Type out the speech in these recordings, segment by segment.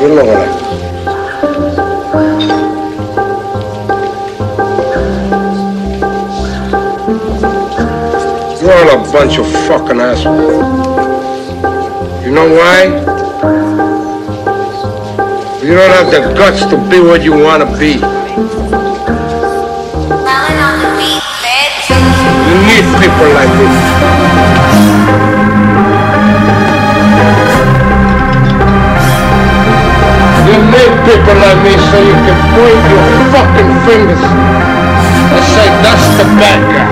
You're all a bunch of fucking assholes. You know why? You don't have the guts to be what you want to be. You need people like this. You need people like me so you can point your fucking fingers and say, that's the bad guy.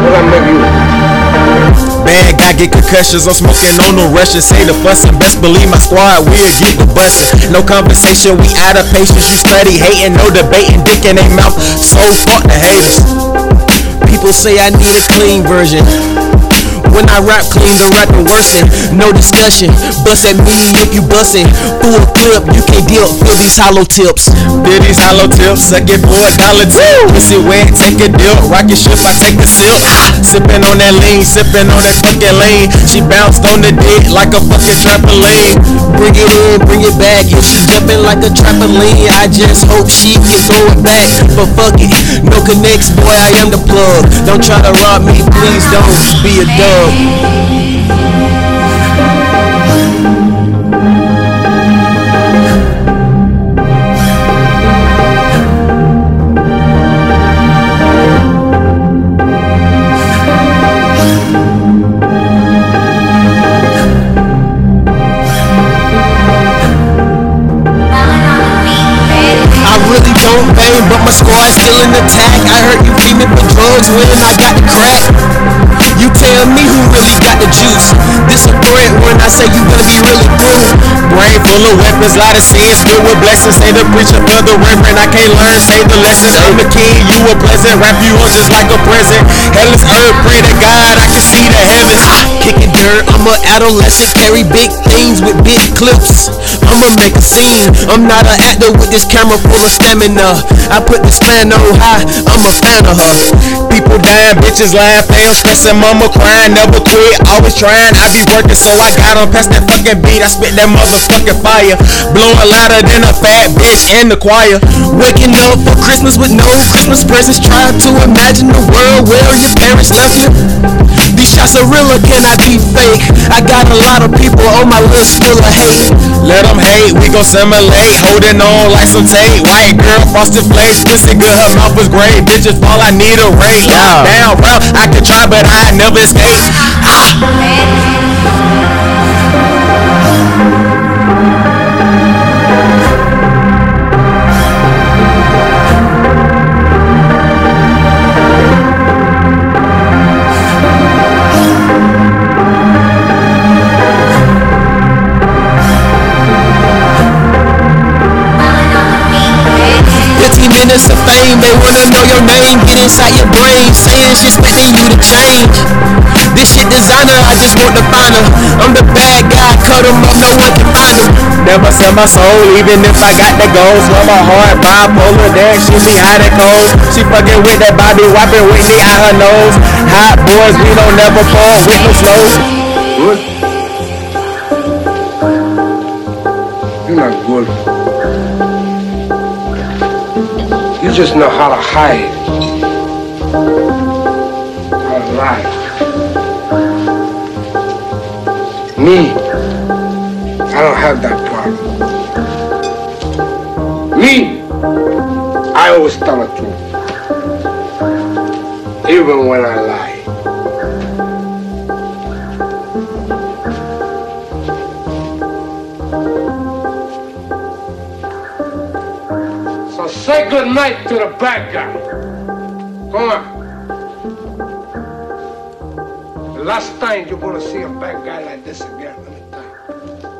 What I make you? Bad guy get concussions, I'm smoking on the Russians. Say the fussin', best believe my squad, we'll get the bussin'. No conversation, we out of patience. You study hatin', no debating, dick in they mouth. So fuck the haters. People say I need a clean version. When I rap clean, the rapping worsen. No discussion, bust at me if you bussin'. Through a clip, you can't deal. Feel these hollow tips. Feel these hollow tips, I get for $1 tip. Pussy wet, take a dip. Rocket ship, I take a sip. Sippin' on that lean, sippin' on that fucking lean. She bounced on the dick like a fucking trampoline. Bring it in, bring it back. If she jumpin' like a trampoline, I just hope she can throw it back. But fuck it, no connects, boy, I am the plug. Don't try to rob me, please don't be a dub. I really don't bang, but my squad's still in attack. I heard you dreaming for drugs when I got the crack. You tell me who really got the juice. Disappoint when I say you gonna be really cool. Brain full of weapons, lot of sins filled with blessings. Say the preacher, brother, reverend, I can't learn, say the lessons. I'm the king, you a pleasant, wrap you on just like a present. Hell is earth, pray to God, I can see the heavens. Kicking dirt, I'm an adolescent, carry big things with big clips. I'ma make a scene, I'm not an actor with this camera full of stamina. I put this fan on high, I'm a fan of her. People dying, bitches lying, fam stressing, mama crying, never quit, always trying. I be working, so I got on past that fucking beat. I spit that motherfucking fire, blowing louder than a fat bitch in the choir. Waking up for Christmas with no Christmas presents, trying to imagine the world where your parents left you. These shots are real, or can I be fake? I got a lot of people on my list full of hate. Let them hate, we gon' simulate, holding on like some tape. White girl, frosted flakes, pussy good, her mouth was great. Bitches fall, I need a rate. Down route, I could try, but I never escape. Minutes of fame, they wanna know your name. Get inside your brain, saying shit, expecting you to change. This shit designer, I just want to find her. I'm the bad guy, cut him up, no one can find him. Never sell my soul, even if I got the goals. Love my heart, bipolar, that she be hot and cold. She fucking with that Bobby, wiping Whitney out her nose. Hot boys, we don't never fall with no slows. Good? You're not good. You just know how to hide, how to lie. Me, I don't have that problem. Me, I always tell the truth, even when I lie. So say good night to the bad guy. Come on. The last time you're gonna see a bad guy like this again, let me tell you.